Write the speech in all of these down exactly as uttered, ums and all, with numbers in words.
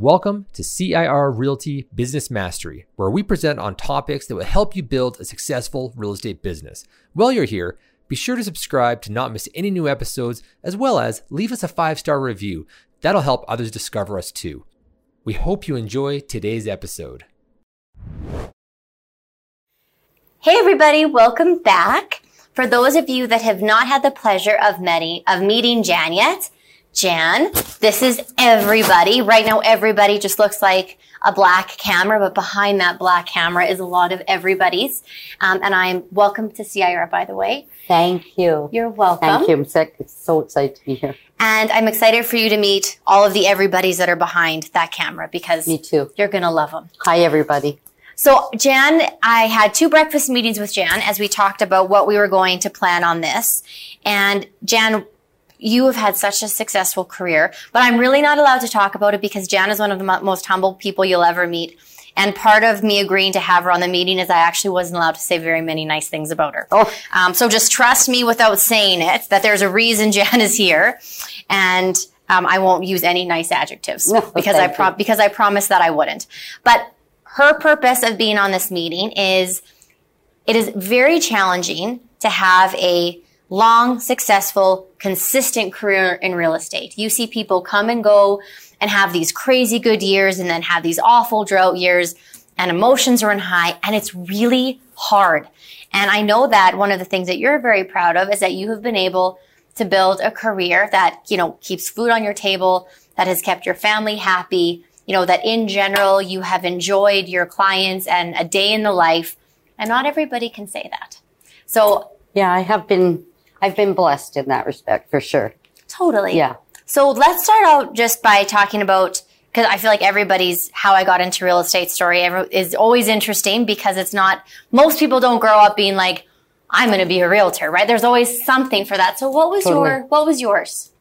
Welcome to C I R Realty Business Mastery, where we present on topics that will help you build a successful real estate business. While you're here, be sure to subscribe to not miss any new episodes, as well as leave us a five-star review. That'll help others discover us too. We hope you enjoy today's episode. Hey everybody, welcome back. For those of you that have not had the pleasure of meeting, of meeting Jan yet, Jan, this is everybody. Right now, everybody just looks like a black camera, but behind that black camera is a lot of everybody's. Um, and I'm welcome to C I R, by the way. Thank you. You're welcome. Thank you. I'm so, so excited to be here. And I'm excited for you to meet all of the everybody's that are behind that camera because me too. You're going to love them. Hi, everybody. So Jan, I had two breakfast meetings with Jan as we talked about what we were going to plan on this. And Jan, you have had such a successful career, but I'm really not allowed to talk about it because Jan is one of the mo- most humble people you'll ever meet. And part of me agreeing to have her on the meeting is I actually wasn't allowed to say very many nice things about her. Oh. Um, so just trust me without saying it, that there's a reason Jan is here. And um, I won't use any nice adjectives no, because, I pro- because I promised that I wouldn't. But her purpose of being on this meeting is it is very challenging to have a long, successful, consistent career in real estate. You see people come and go and have these crazy good years and then have these awful drought years and emotions run high and it's really hard. And I know that one of the things that you're very proud of is that you have been able to build a career that, you know, keeps food on your table, that has kept your family happy, you know, that in general you have enjoyed your clients and a day in the life. And not everybody can say that. So yeah, I have been I've been blessed in that respect, for sure. Totally. Yeah. So let's start out just by talking about, because I feel like everybody's how I got into real estate story is always interesting because it's not, most people don't grow up being like, I'm going to be a realtor, right? There's always something for that. So what was totally. your, what was yours?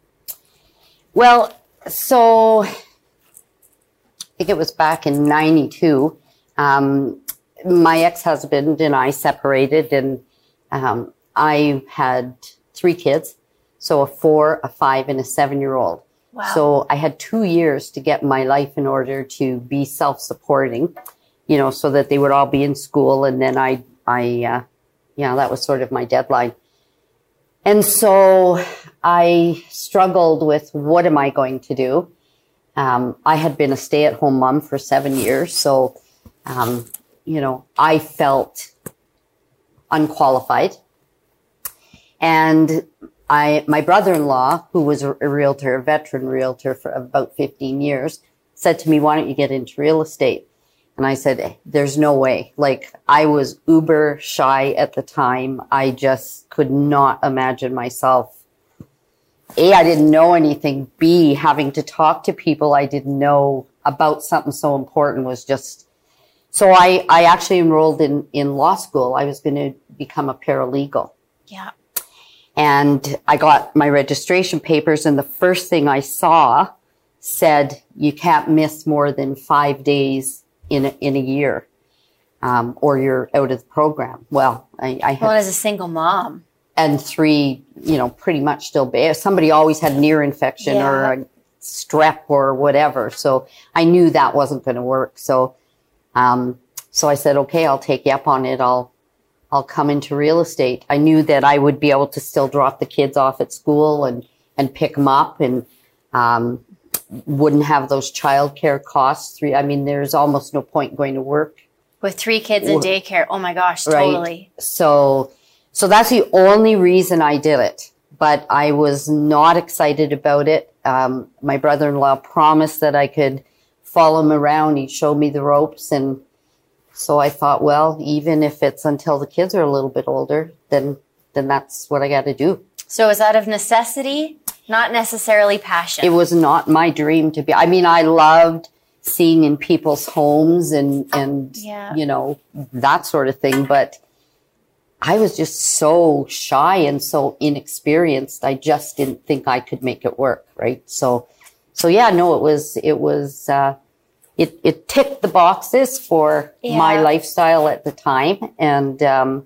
Well, so I think it was back in ninety-two. Um, my ex-husband and I separated and, um, I had three kids, so a four, a five, and a seven-year-old. Wow. So I had two years to get my life in order to be self-supporting, you know, so that they would all be in school. And then I, I, uh, yeah, that was sort of my deadline. And so I struggled with what am I going to do? Um, I had been a stay-at-home mom for seven years. So, um, you know, I felt unqualified. And I, my brother-in-law, who was a realtor, a veteran realtor for about fifteen years, said to me, why don't you get into real estate? And I said, there's no way. Like, I was uber shy at the time. I just could not imagine myself. A, I didn't know anything. B, having to talk to people I didn't know about something so important was just... So I, I actually enrolled in, in law school. I was going to become a paralegal. Yeah. And I got my registration papers and the first thing I saw said, you can't miss more than five days in a, in a year, um, or you're out of the program. Well, I, I had... Well, as a single mom. And three, you know, pretty much still... Ba- somebody always had an ear infection yeah. or a strep or whatever. So I knew that wasn't going to work. So, um, so I said, okay, I'll take you up on it. I'll... I'll come into real estate. I knew that I would be able to still drop the kids off at school and, and pick them up and um, wouldn't have those childcare costs. Three, I mean, there's almost no point going to work. With three kids in daycare. Oh my gosh, totally. Right? So, so that's the only reason I did it. But I was not excited about it. Um, my brother-in-law promised that I could follow him around. He showed me the ropes and so I thought, well, even if it's until the kids are a little bit older, then then that's what I got to do. So is that of necessity, not necessarily passion? It was not my dream to be. I mean, I loved seeing in people's homes and, and yeah. you know, that sort of thing. But I was just so shy and so inexperienced. I just didn't think I could make it work, right? So, so yeah, no, it was, it was... Uh, It, it ticked the boxes for yeah. my lifestyle at the time. And um,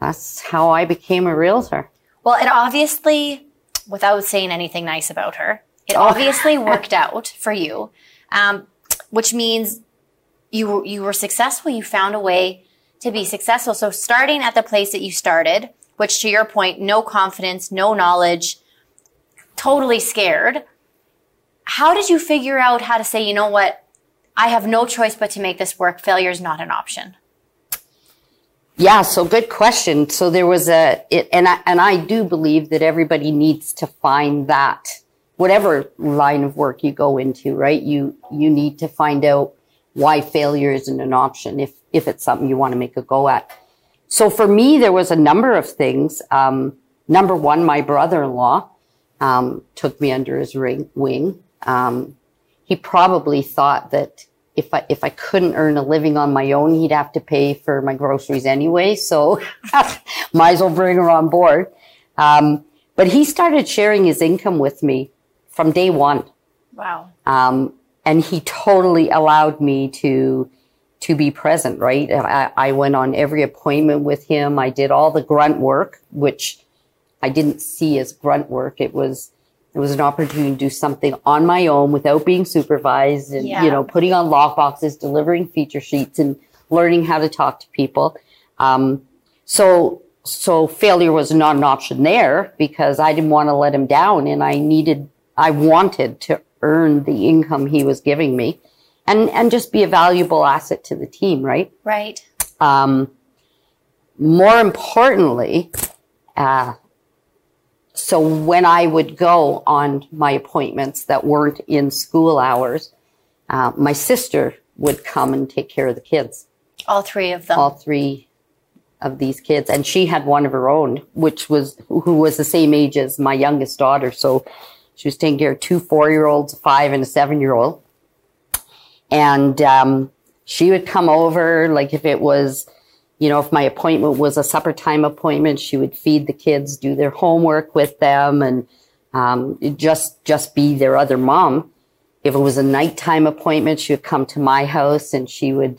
that's how I became a realtor. Well, it obviously, without saying anything nice about her, it oh. obviously worked out for you. um, which means you you were successful. You found a way to be successful. So starting at the place that you started, which to your point, no confidence, no knowledge, totally scared. How did you figure out how to say, you know what, I have no choice but to make this work. Failure is not an option. Yeah, so good question. So there was a, it, and I, and I do believe that everybody needs to find that, whatever line of work you go into, right? You, you need to find out why failure isn't an option if, if it's something you want to make a go at. So for me, there was a number of things. Um, number one, my brother-in-law, um, took me under his ring, wing. Um, he probably thought that If I, if I couldn't earn a living on my own, he'd have to pay for my groceries anyway. So might as well bring her on board. Um, but he started sharing his income with me from day one. Wow. Um, and he totally allowed me to, to be present, right? I, I went on every appointment with him. I did all the grunt work, which I didn't see as grunt work. It was, It was an opportunity to do something on my own without being supervised and, yeah. you know, putting on log boxes, delivering feature sheets and learning how to talk to people. Um, so, so failure was not an option there because I didn't want to let him down and I needed, I wanted to earn the income he was giving me and, and just be a valuable asset to the team, right? Right. Um, more importantly, uh, So when I would go on my appointments that weren't in school hours, uh, my sister would come and take care of the kids. All three of them. All three of these kids. And she had one of her own, which was, who was the same age as my youngest daughter. So she was taking care of two four-year-olds, a five and a seven-year-old. And, um, she would come over, like if it was, you know, if my appointment was a supper time appointment, she would feed the kids, do their homework with them, and um, just just be their other mom. If it was a nighttime appointment, she would come to my house and she would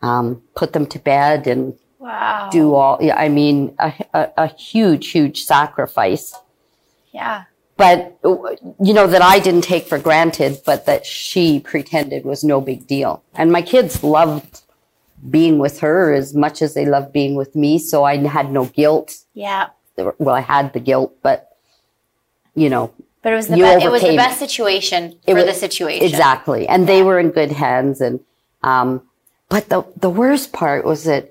um, put them to bed and wow. do all. I mean, a, a, a huge, huge sacrifice. Yeah. But you know that I didn't take for granted, but that she pretended was no big deal. And my kids loved being with her as much as they loved being with me. So I had no guilt. Yeah. Well, I had the guilt, but you know, but it was the, be- it was the best situation it for was, the situation. Exactly. And they were in good hands. And, um, but the, the worst part was that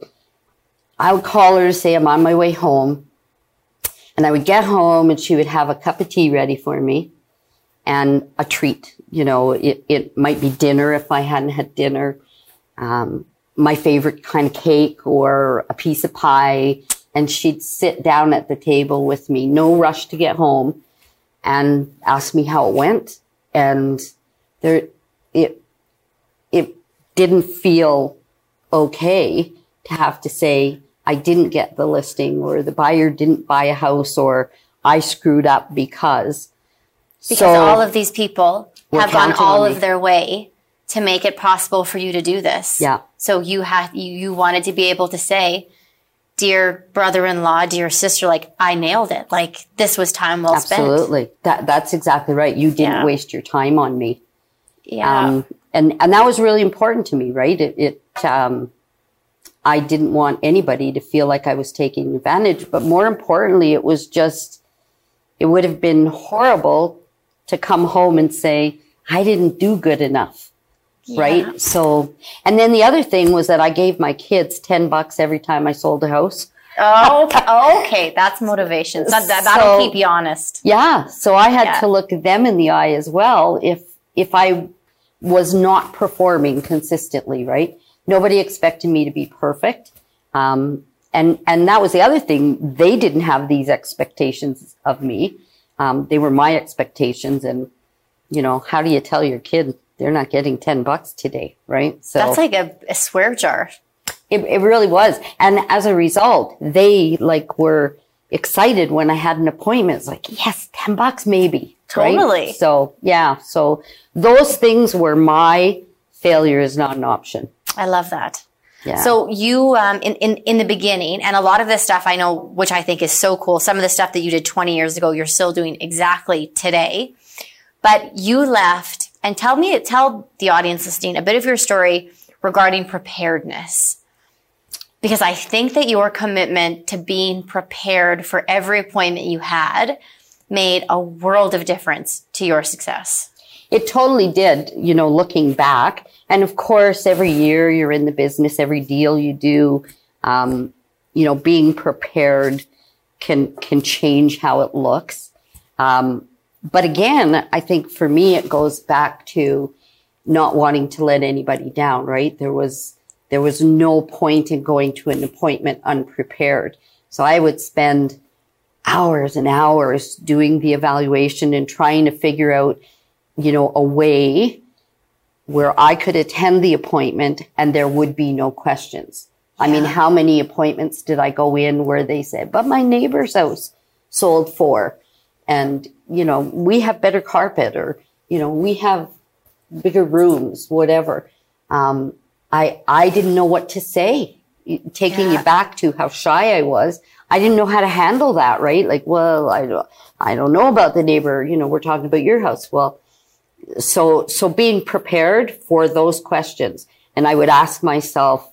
I would call her to say, I'm on my way home, and I would get home and she would have a cup of tea ready for me and a treat. You know, it, it might be dinner if I hadn't had dinner. Um, my favorite kind of cake or a piece of pie. And she'd sit down at the table with me, no rush to get home, and ask me how it went. And there, it, it didn't feel okay to have to say, I didn't get the listing or the buyer didn't buy a house or I screwed up because. Because so all of these people have gone all of their way to make it possible for you to do this. Yeah. So you had, you, you wanted to be able to say, dear brother-in-law, dear sister, like, I nailed it. Like, this was time well Absolutely. spent. Absolutely. That, that's exactly right. You didn't yeah. waste your time on me. Yeah. Um, and, and that was really important to me, right? It, it um, I didn't want anybody to feel like I was taking advantage. But more importantly, it was just, it would have been horrible to come home and say, I didn't do good enough. Yeah. Right. So, and then the other thing was that I gave my kids ten bucks every time I sold a house. Oh, okay. okay. That's motivation. That, that, that'll so, keep you honest. Yeah. So I had yeah. to look them in the eye as well. If, if I was not performing consistently, right? Nobody expected me to be perfect. Um, and, and that was the other thing. They didn't have these expectations of me. Um, they were my expectations. And, you know, how do you tell your kid they're not getting ten bucks today, right? So that's like a, a swear jar. It, it really was. And as a result, they like were excited when I had an appointment. It's like, yes, ten bucks maybe. Totally. Right? So yeah. So those things were my failure is not an option. I love that. Yeah. So you, um, in, in, in the beginning, and a lot of this stuff I know, which I think is so cool. Some of the stuff that you did twenty years ago, you're still doing exactly today, but you left And tell me, tell the audience listening a bit of your story regarding preparedness. Because I think that your commitment to being prepared for every appointment you had made a world of difference to your success. It totally did, you know, looking back. And of course, every year you're in the business, every deal you do, um, you know, being prepared can can change how it looks. Um, but again, I think for me, it goes back to not wanting to let anybody down, right? There was there was no point in going to an appointment unprepared. So I would spend hours and hours doing the evaluation and trying to figure out, you know, a way where I could attend the appointment and there would be no questions. Yeah. I mean, how many appointments did I go in where they said, but my neighbor's house sold for, and, you know, we have better carpet, or, you know, we have bigger rooms, whatever. Um, I, I didn't know what to say, taking yeah. you back to how shy I was. I didn't know how to handle that, right? Like, well, I don't, I don't know about the neighbor. You know, we're talking about your house. Well, so, so being prepared for those questions. And I would ask myself,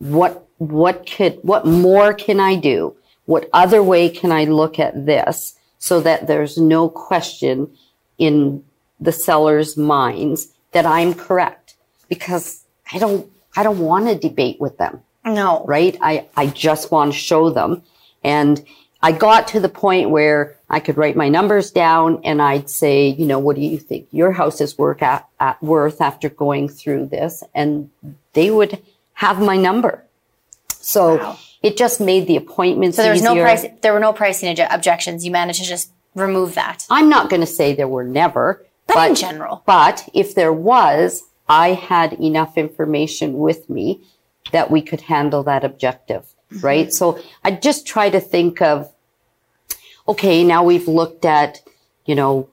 what, what could, what more can I do? What other way can I look at this so that there's no question in the seller's minds that I'm correct? Because I don't, I don't want to debate with them. No. Right? I, I just want to show them. And I got to the point where I could write my numbers down and I'd say, you know, what do you think your house is worth, at, at worth after going through this? And they would have my number. So wow. It just made the appointments so there was easier. No price, there were no pricing obje- objections. You managed to just remove that. I'm not going to say there were never. But, but in general. But if there was, I had enough information with me that we could handle that objective, right? Mm-hmm. So I just try to think of, okay, now we've looked at, you know,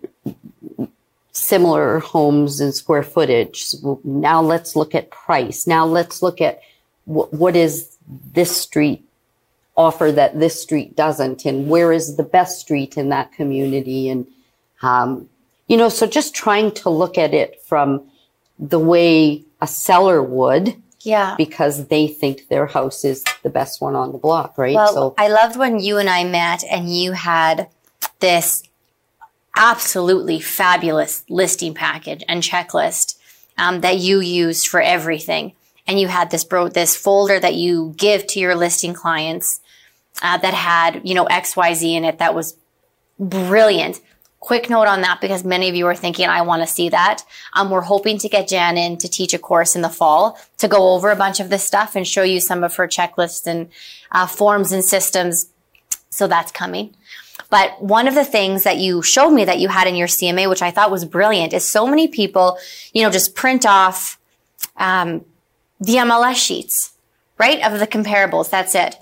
similar homes and square footage. Now let's look at price. Now let's look at wh- what is this street offer that this street doesn't, and where is the best street in that community. And, um, you know, so just trying to look at it from the way a seller would. Yeah. Because they think their house is the best one on the block, right? Well, so I loved when you and I met and you had this absolutely fabulous listing package and checklist um, that you used for everything. And you had this bro- this folder that you give to your listing clients uh, that had, you know, X Y Z in it. That was brilliant. Quick note on that, because many of you are thinking, I want to see that. Um, we're hoping to get Jan in to teach a course in the fall to go over a bunch of this stuff and show you some of her checklists and uh, forms and systems. So that's coming. But one of the things that you showed me that you had in your C M A, which I thought was brilliant, is so many people, you know, just print off um, the M L S sheets, right, of the comparables. That's it.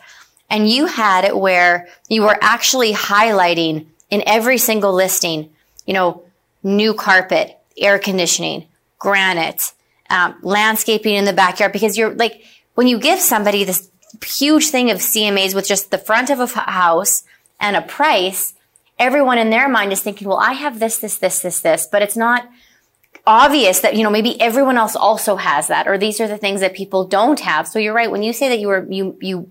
And you had it where you were actually highlighting in every single listing, you know, new carpet, air conditioning, granite, um, landscaping in the backyard, because you're like, when you give somebody this huge thing of C M As with just the front of a house and a price, everyone in their mind is thinking, well, I have this, this, this, this, this, but it's not obvious that, you know, maybe everyone else also has that, or these are the things that people don't have. So you're right. When you say that you were, you, you,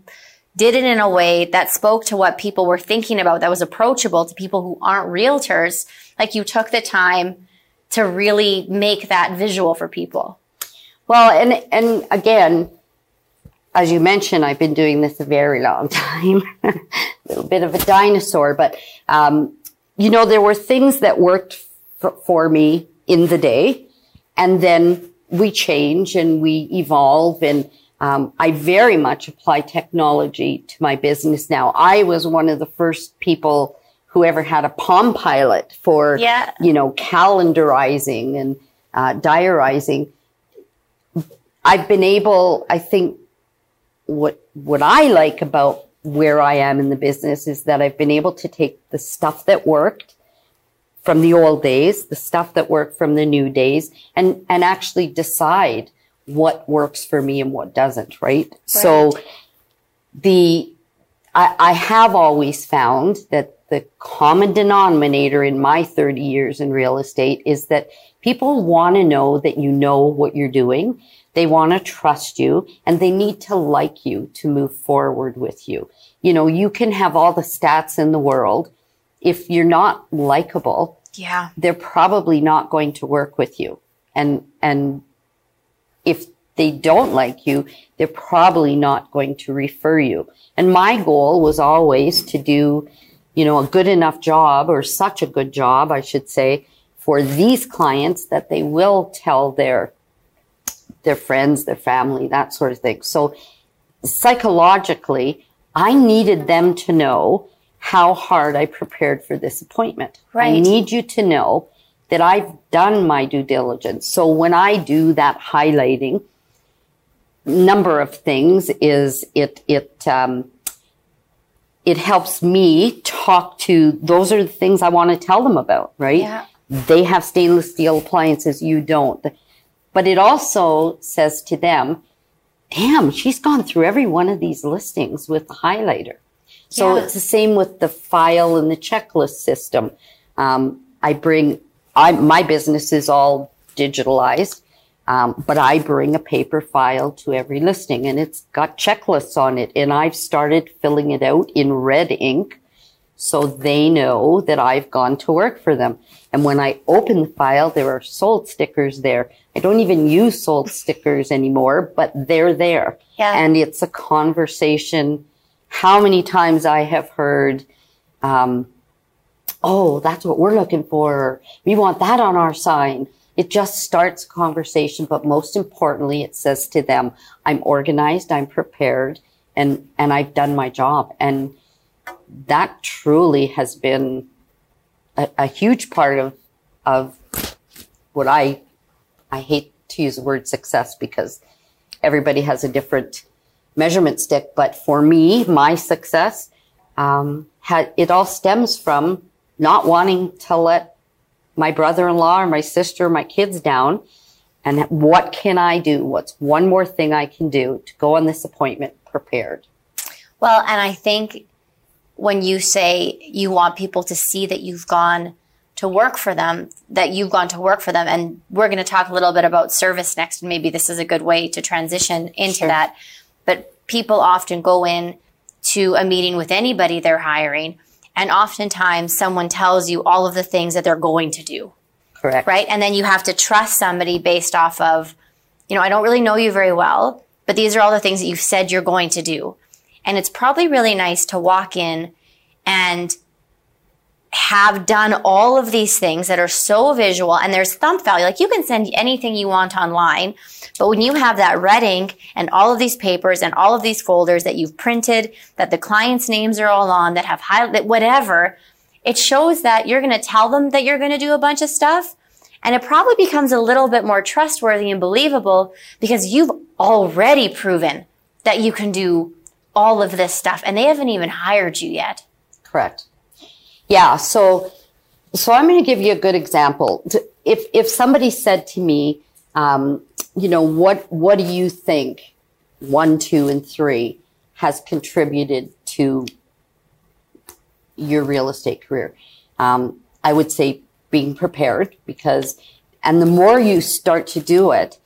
did it in a way that spoke to what people were thinking about, that was approachable to people who aren't realtors. Like, you took the time to really make that visual for people. Well, and and again, as you mentioned, I've been doing this a very long time. A little bit of a dinosaur, but, um, you know, there were things that worked f- for me in the day, and then we change and we evolve, and Um, I very much apply technology to my business now. I was one of the first people who ever had a Palm Pilot for, yeah. you know, calendarizing and uh, diarizing. I've been able, I think, what what I like about where I am in the business is that I've been able to take the stuff that worked from the old days, the stuff that worked from the new days, and and actually decide what works for me and what doesn't, right? right. So the, I, I have always found that the common denominator in my thirty years in real estate is that people want to know that you know what you're doing. They want to trust you, and they need to like you to move forward with you. You know, you can have all the stats in the world. If you're not likable, yeah, they're probably not going to work with you. And, and if they don't like you, they're probably not going to refer you. And my goal was always to do, you know, a good enough job, or such a good job, I should say, for these clients that they will tell their, their friends, their family, that sort of thing. So psychologically, I needed them to know how hard I prepared for this appointment. Right. I need you to know that I've done my due diligence. So when I do that highlighting, number of things is it, it, um, it helps me talk to, those are the things I want to tell them about, right? Yeah. They have stainless steel appliances, you don't. But it also says to them, damn, she's gone through every one of these listings with the highlighter. So yeah. It's the same with the file and the checklist system. Um, I bring, I, my business is all digitalized, um, but I bring a paper file to every listing, and it's got checklists on it. And I've started filling it out in red ink so they know that I've gone to work for them. And when I open the file, there are sold stickers there. I don't even use sold stickers anymore, but they're there. Yeah. And it's a conversation. How many times I have heard, um, oh, that's what we're looking for. We want that on our sign. It just starts a conversation. But most importantly, it says to them, I'm organized, I'm prepared, and, and I've done my job. And that truly has been a, a huge part of, of what I, I hate to use the word success because everybody has a different measurement stick. But for me, my success, um, had, it all stems from not wanting to let my brother-in-law or my sister or my kids down. And what can I do? What's one more thing I can do to go on this appointment prepared? Well, and I think when you say you want people to see that you've gone to work for them, that you've gone to work for them, and we're going to talk a little bit about service next, and maybe this is a good way to transition into sure. that. But people often go in to a meeting with anybody they're hiring, and oftentimes someone tells you all of the things that they're going to do. Correct. Right? And then you have to trust somebody based off of, you know, I don't really know you very well, but these are all the things that you've said you're going to do. And it's probably really nice to walk in and have done all of these things that are so visual. And there's thumb value. Like, you can send anything you want online. But when you have that red ink and all of these papers and all of these folders that you've printed, that the clients' names are all on, that have high, that whatever, it shows that you're going to tell them that you're going to do a bunch of stuff. And it probably becomes a little bit more trustworthy and believable because you've already proven that you can do all of this stuff, and they haven't even hired you yet. Correct. Yeah. So, so I'm going to give you a good example. If, if somebody said to me, um, you know, what, what do you think one, two, and three has contributed to your real estate career? Um, I would say being prepared, because, and the more you start to do it,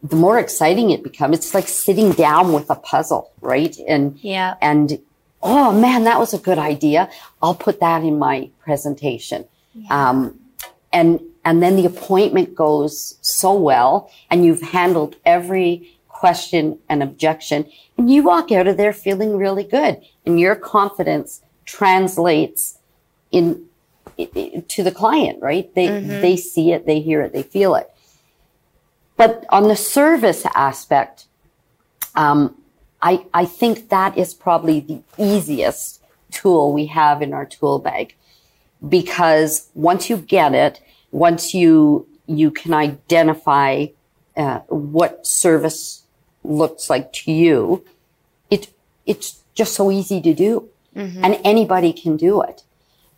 the more exciting it becomes. It's like sitting down with a puzzle, right? And, yeah. and, oh man, that was a good idea. I'll put that in my presentation. Yeah. Um, and, and then the appointment goes so well, and you've handled every question and objection, and you walk out of there feeling really good, and your confidence translates in, in to the client, right? They, mm-hmm. they see it, they hear it, they feel it. But on the service aspect, um, I, I think that is probably the easiest tool we have in our tool bag, because once you get it, once you, you can identify, uh, what service looks like to you, it, it's just so easy to do, mm-hmm. and anybody can do it.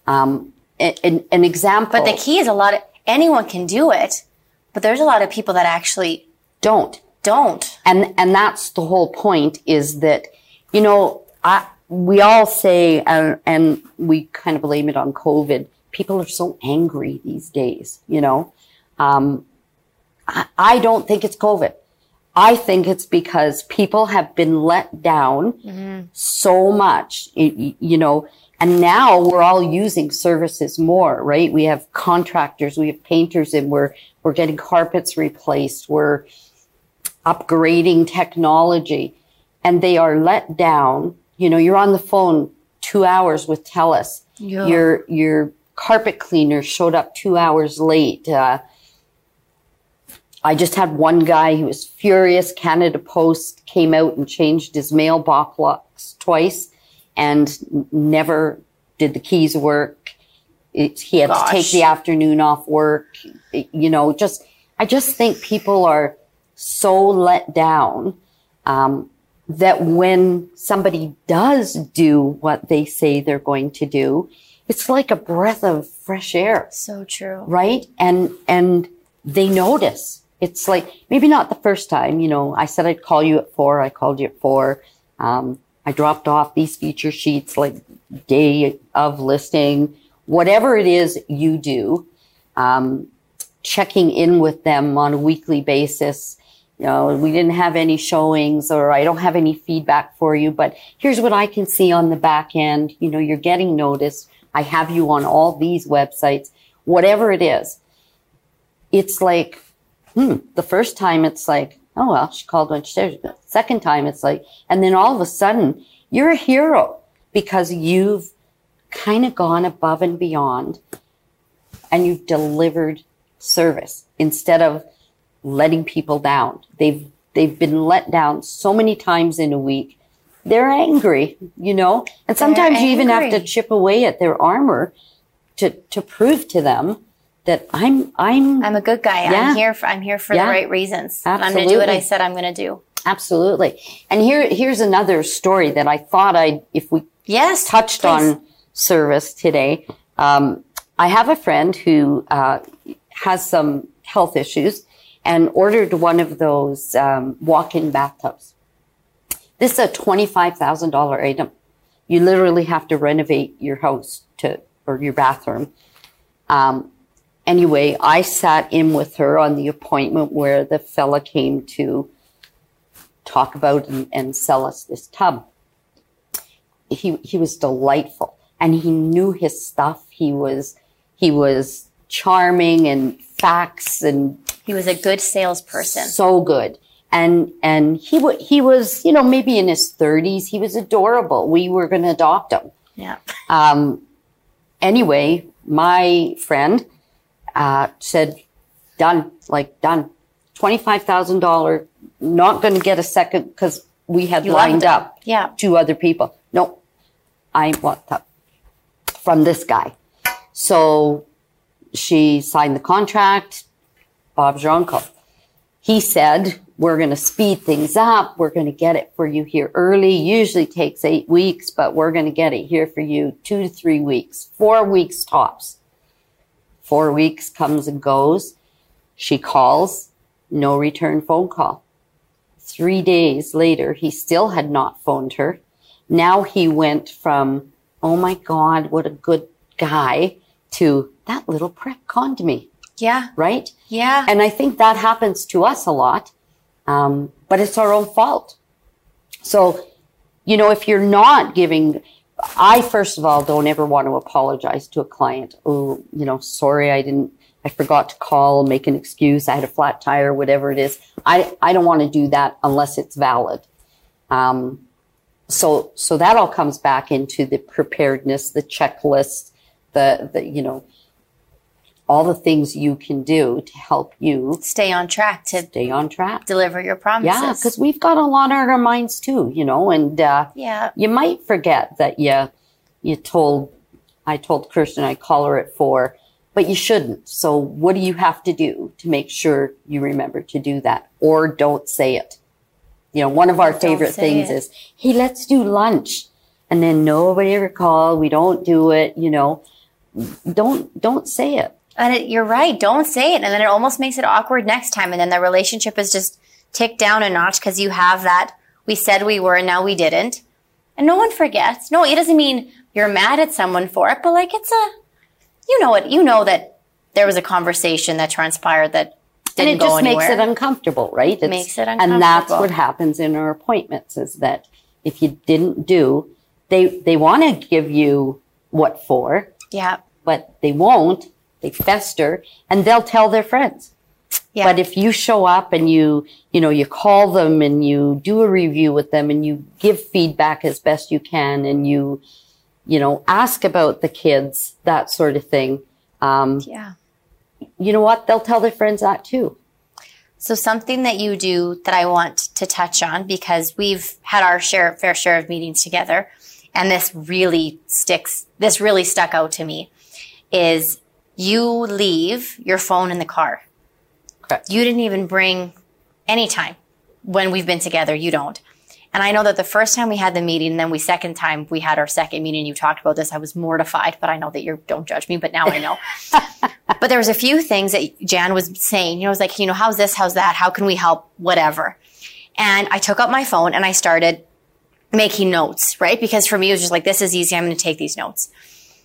Um, an, an example. But the key is a lot of, anyone can do it. But there's a lot of people that actually don't. Don't. And and that's the whole point, is that, you know, I we all say, uh, and we kind of blame it on COVID, people are so angry these days, you know. Um, I, I don't think it's COVID. I think it's because people have been let down mm-hmm. so much, you, you know, and now we're all using services more, right? We have contractors, we have painters, and we're, we're getting carpets replaced. We're upgrading technology, and they are let down. You know, you're on the phone two hours with TELUS. Yeah. Your, your carpet cleaner showed up two hours late. Uh, I just had one guy who was furious. Canada Post came out and changed his mailbox twice and never did the keys work. It, he had Gosh. to take the afternoon off work. It, you know, just, I just think people are so let down, um, that when somebody does do what they say they're going to do, it's like a breath of fresh air. So true. Right? And, and they notice. It's like, maybe not the first time, you know, I said I'd call you at four. I called you at four. Um, I dropped off these feature sheets, like day of listing, whatever it is you do, um, checking in with them on a weekly basis. You know, we didn't have any showings, or I don't have any feedback for you, but here's what I can see on the back end. You know, you're getting noticed. I have you on all these websites, whatever it is. It's like, hmm, the first time it's like, oh, well, she called when she said. The second time it's like, and then all of a sudden you're a hero because you've kind of gone above and beyond and you've delivered service instead of letting people down. They've, they've been let down so many times in a week. They're angry, you know, and sometimes you even have to chip away at their armor to, to prove to them that I'm, I'm, I'm a good guy. Yeah. I'm here for, I'm here for yeah. the right reasons. Absolutely. I'm going to do what I said I'm going to do. Absolutely. And here, here's another story that I thought I, if we yes, touched please. on service today. Um, I have a friend who, uh, has some health issues and ordered one of those, um, walk-in bathtubs. This is a twenty-five thousand dollars item. You literally have to renovate your house to, or your bathroom. Um, Anyway, I sat in with her on the appointment where the fella came to talk about and, and sell us this tub. He he was delightful, and he knew his stuff. He was he was charming and facts, and he was a good salesperson. So good, and and he w- he was you know maybe in his thirties. He was adorable. We were going to adopt him. Yeah. Um. Anyway, my friend. Uh, said, done, like done. twenty-five thousand dollars, not going to get a second because we had you lined up yeah. two other people. Nope, I want that from this guy. So she signed the contract, Bob Jonko. He said, we're going to speed things up. We're going to get it for you here early. Usually takes eight weeks, but we're going to get it here for you two to three weeks, four weeks tops. Four weeks comes and goes. She calls, no return phone call. Three days later, he still had not phoned her. Now he went from, oh my God, what a good guy, to that little prick conned me. Yeah. Right? Yeah. And I think that happens to us a lot, um, but it's our own fault. So, you know, if you're not giving... I, first of all, don't ever want to apologize to a client. Oh, you know, sorry, I didn't, I forgot to call, make an excuse. I had a flat tire, whatever it is. I, I don't want to do that unless it's valid. Um, so, so that all comes back into the preparedness, the checklist, the, the, you know, all the things you can do to help you stay on track, to stay on track, deliver your promises. Yeah, because we've got a lot on our minds too, you know, and uh, yeah, you might forget that you you told I told Kirsten I call her at four, but you shouldn't. So what do you have to do to make sure you remember to do that, or don't say it? You know, one of our don't favorite things it. is, hey, let's do lunch, and then nobody ever called. We don't do it. You know, don't don't say it. And it, you're right. Don't say it. And then it almost makes it awkward next time. And then the relationship is just ticked down a notch because you have that. We said we were and now we didn't. And no one forgets. No, it doesn't mean you're mad at someone for it, but like it's a, you know it, you know that there was a conversation that transpired that didn't go anywhere. And it just makes it uncomfortable, right? It's, it makes it uncomfortable. And that's what happens in our appointments is that if you didn't do, they, they want to give you what for. Yeah. But they won't. They fester and they'll tell their friends. Yeah. But if you show up and you, you know, you call them and you do a review with them and you give feedback as best you can and you, you know, ask about the kids, that sort of thing. Um, yeah. You know what? They'll tell their friends that too. So something that you do that I want to touch on, because we've had our share, fair share of meetings together, and this really sticks, this really stuck out to me, is you leave your phone in the car. Correct. You didn't even bring any time when we've been together. You don't. And I know that the first time we had the meeting, and then we second time we had our second meeting, you talked about this. I was mortified, but I know that you don't judge me, but now I know. But there was a few things that Jan was saying. You know, it was like, you know, how's this? How's that? How can we help? Whatever. And I took out my phone and I started making notes, right? Because for me, it was just like, this is easy. I'm going to take these notes.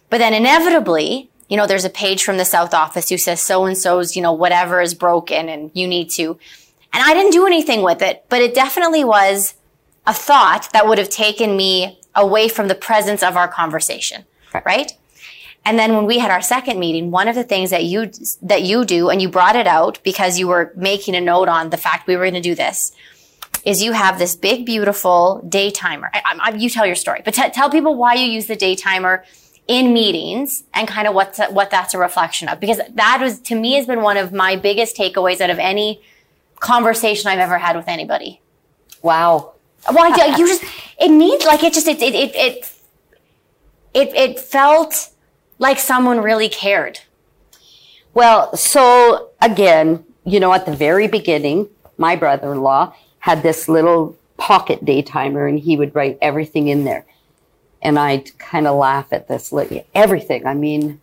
But then inevitably, you know, there's a page from the South Office who says so-and-so's, you know, whatever is broken and you need to. And I didn't do anything with it, but it definitely was a thought that would have taken me away from the presence of our conversation, right? And then when we had our second meeting, one of the things that you that you do, and you brought it out because you were making a note on the fact we were going to do this, is you have this big, beautiful day timer. I, I, you tell your story, but t- tell people why you use the day timer in meetings and kind of what's, what that's a reflection of. Because that was, to me, has been one of my biggest takeaways out of any conversation I've ever had with anybody. Wow. Well, I, you just, it needs, like, it just, it, it, it, it, it, it felt like someone really cared. Well, so again, you know, at the very beginning, my brother-in-law had this little pocket day timer and he would write everything in there. And I'd kind of laugh at this. Everything, I mean,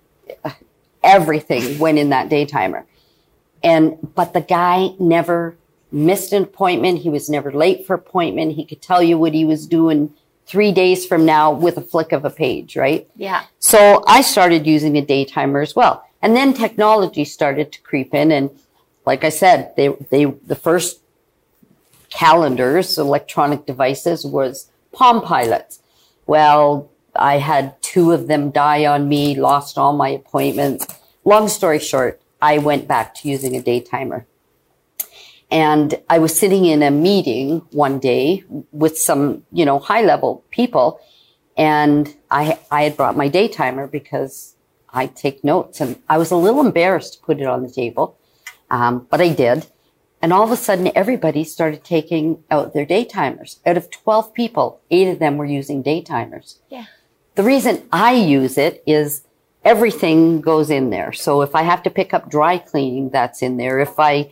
everything went in that day timer. And, but the guy never missed an appointment. He was never late for appointment. He could tell you what he was doing three days from now with a flick of a page, right? Yeah. So I started using a day timer as well. And then technology started to creep in. And like I said, they, they, the first calendars, electronic devices, was Palm Pilots. Well, I had two of them die on me, lost all my appointments. Long story short, I went back to using a day timer. And I was sitting in a meeting one day with some, you know, high level people. And I, I had brought my day timer because I take notes, and I was a little embarrassed to put it on the table. Um, but I did. And all of a sudden, everybody started taking out their day timers. Out of twelve people, eight of them were using day timers. Yeah. The reason I use it is everything goes in there. So if I have to pick up dry cleaning, that's in there. If I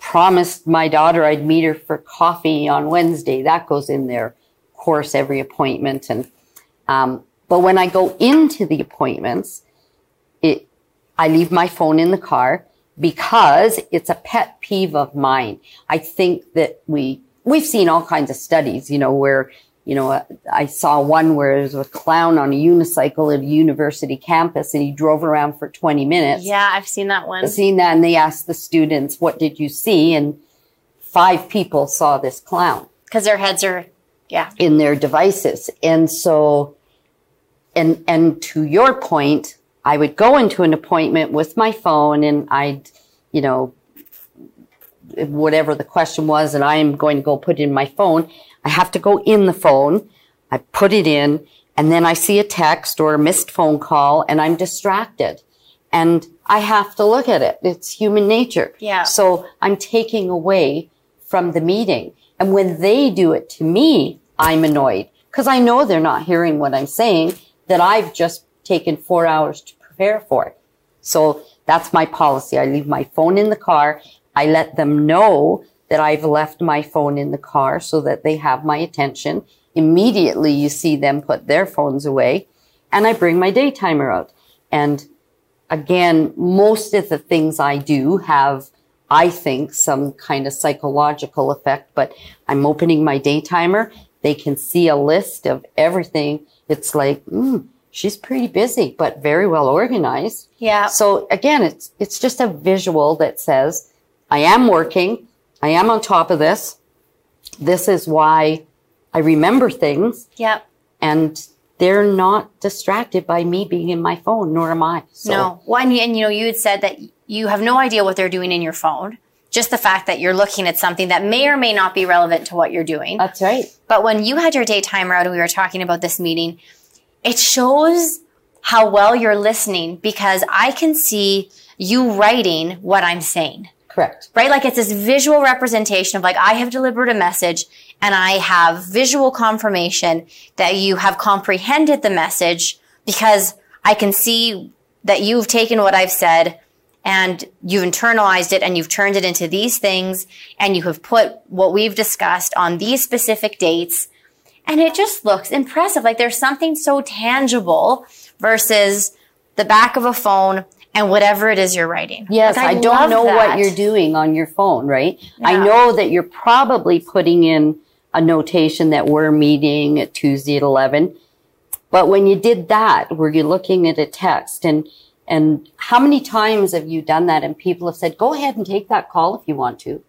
promised my daughter I'd meet her for coffee on Wednesday, that goes in there. Of course, every appointment. And um, but when I go into the appointments, it I leave my phone in the car, because it's a pet peeve of mine. I think that we, we've seen all kinds of studies, you know, where, you know, I saw one where there's a clown on a unicycle at a university campus and he drove around for twenty minutes. Yeah, I've seen that one. I've seen that. And they asked the students, what did you see? And five people saw this clown. Because their heads are, yeah. in their devices. And so, and, and to your point, I would go into an appointment with my phone and I'd, you know, whatever the question was, and I am going to go put in my phone. I have to go in the phone. I put it in, and then I see a text or a missed phone call and I'm distracted and I have to look at it. It's human nature. Yeah. So I'm taking away from the meeting. And when they do it to me, I'm annoyed because I know they're not hearing what I'm saying, that I've just taken four hours to prepare for it. So that's my policy. I leave my phone in the car. I let them know that I've left my phone in the car so that they have my attention. Immediately you see them put their phones away, and I bring my day timer out. And again, most of the things I do have, I think, some kind of psychological effect, but I'm opening my day timer. they can see a list of everything. It's like, mm, she's pretty busy, but very well organized. Yeah. So again, it's it's just a visual that says, I am working. I am on top of this. This is why I remember things. Yep. And they're not distracted by me being in my phone, nor am I. So. No. Well, and, and, you know, you had said that you have no idea what they're doing in your phone. Just the fact that you're looking at something that may or may not be relevant to what you're doing. That's right. But when you had your day timer out and we were talking about this meeting, it shows how well you're listening because I can see you writing what I'm saying. Correct. Right? Like it's this visual representation of like, I have delivered a message and I have visual confirmation that you have comprehended the message because I can see that you've taken what I've said and you've internalized it and you've turned it into these things and you have put what we've discussed on these specific dates. And it just looks impressive. Like there's something so tangible versus the back of a phone and whatever it is you're writing. Yes, like I, I don't know that. What you're doing on your phone, right? Yeah. I know that you're probably putting in a notation that we're meeting at Tuesday at eleven. But when you did that, were you looking at a text? And and how many times have you done that? And people have said, go ahead and take that call if you want to.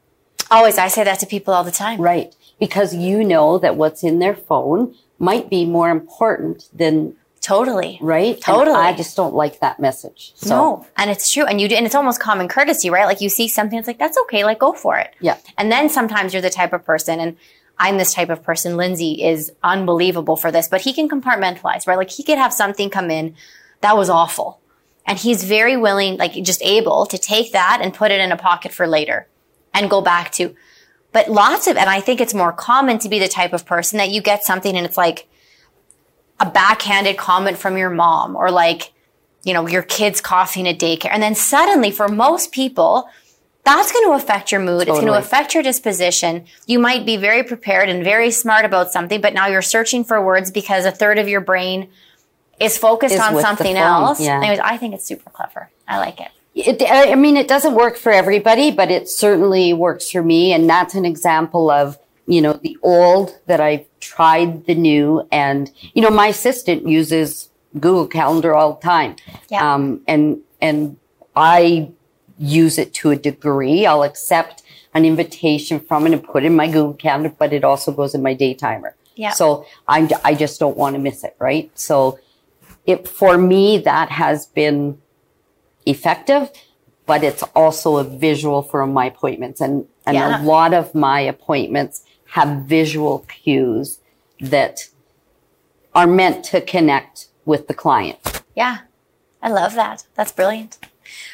Always. I say that to people all the time. Right. Because you know that what's in their phone might be more important than... Totally. Right? Totally. And I just don't like that message. So. No. And it's true. And you do, and it's almost common courtesy, right? Like you see something, it's like, that's okay. Like go for it. Yeah. And then sometimes you're the type of person, and I'm this type of person. Lindsay is unbelievable for this, but he can compartmentalize, right? Like he could have something come in that was awful. And he's very willing, like just able to take that and put it in a pocket for later and go back to, but lots of, and I think it's more common to be the type of person that you get something and it's like, a backhanded comment from your mom or like, you know, your kid's coughing at daycare. And then suddenly for most people, that's going to affect your mood. Totally. It's going to affect your disposition. You might be very prepared and very smart about something, but now you're searching for words because a third of your brain is focused is on something else. Yeah. Anyways, I think it's super clever. I like it. it. I mean, it doesn't work for everybody, but it certainly works for me. And that's an example of, you know, the old that I've tried the new. And, you know, my assistant uses Google Calendar all the time. Yeah. Um, and, and I use it to a degree. I'll accept an invitation from it and put it in my Google Calendar, but it also goes in my day timer. Yeah. So I, I just don't want to miss it. Right. So it, for me, that has been effective, but it's also a visual for my appointments. And, and yeah. a lot of my appointments have visual cues that are meant to connect with the client. Yeah, I love that. That's brilliant.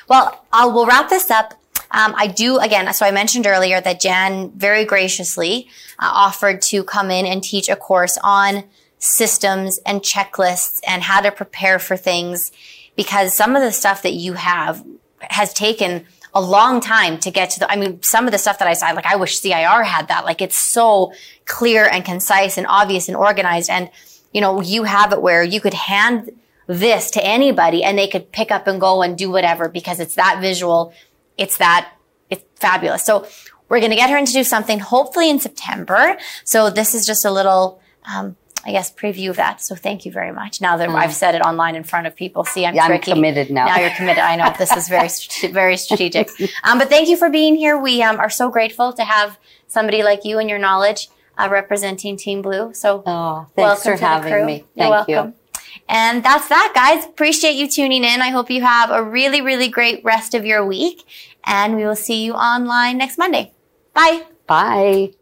Well, I'll, we'll wrap this up. Um, I do, again, so I mentioned earlier that Jan very graciously uh, offered to come in and teach a course on systems and checklists and how to prepare for things, because some of the stuff that you have has taken a long time to get to the, I mean, some of the stuff that I saw, like I wish C I R had that. Like it's so clear and concise and obvious and organized. And, you know, you have it where you could hand this to anybody and they could pick up and go and do whatever because it's that visual. It's that, it's fabulous. So we're going to get her into do something hopefully in September. So this is just a little, um, I guess, preview of that. So thank you very much. Now that mm. I've said it online in front of people, see, I'm yeah, tricky. I'm committed now. Now you're committed. I know this is very, very strategic. Um, but thank you for being here. We um, are so grateful to have somebody like you and your knowledge uh, representing Team Blue. So oh, thanks for having me. Thank you're welcome. You. And that's that, guys. Appreciate you tuning in. I hope you have a really, really great rest of your week. And we will see you online next Monday. Bye. Bye.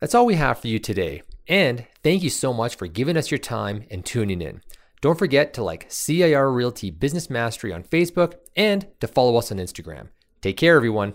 That's all we have for you today. And thank you so much for giving us your time and tuning in. Don't forget to like C I R Realty Business Mastery on Facebook and to follow us on Instagram. Take care, everyone.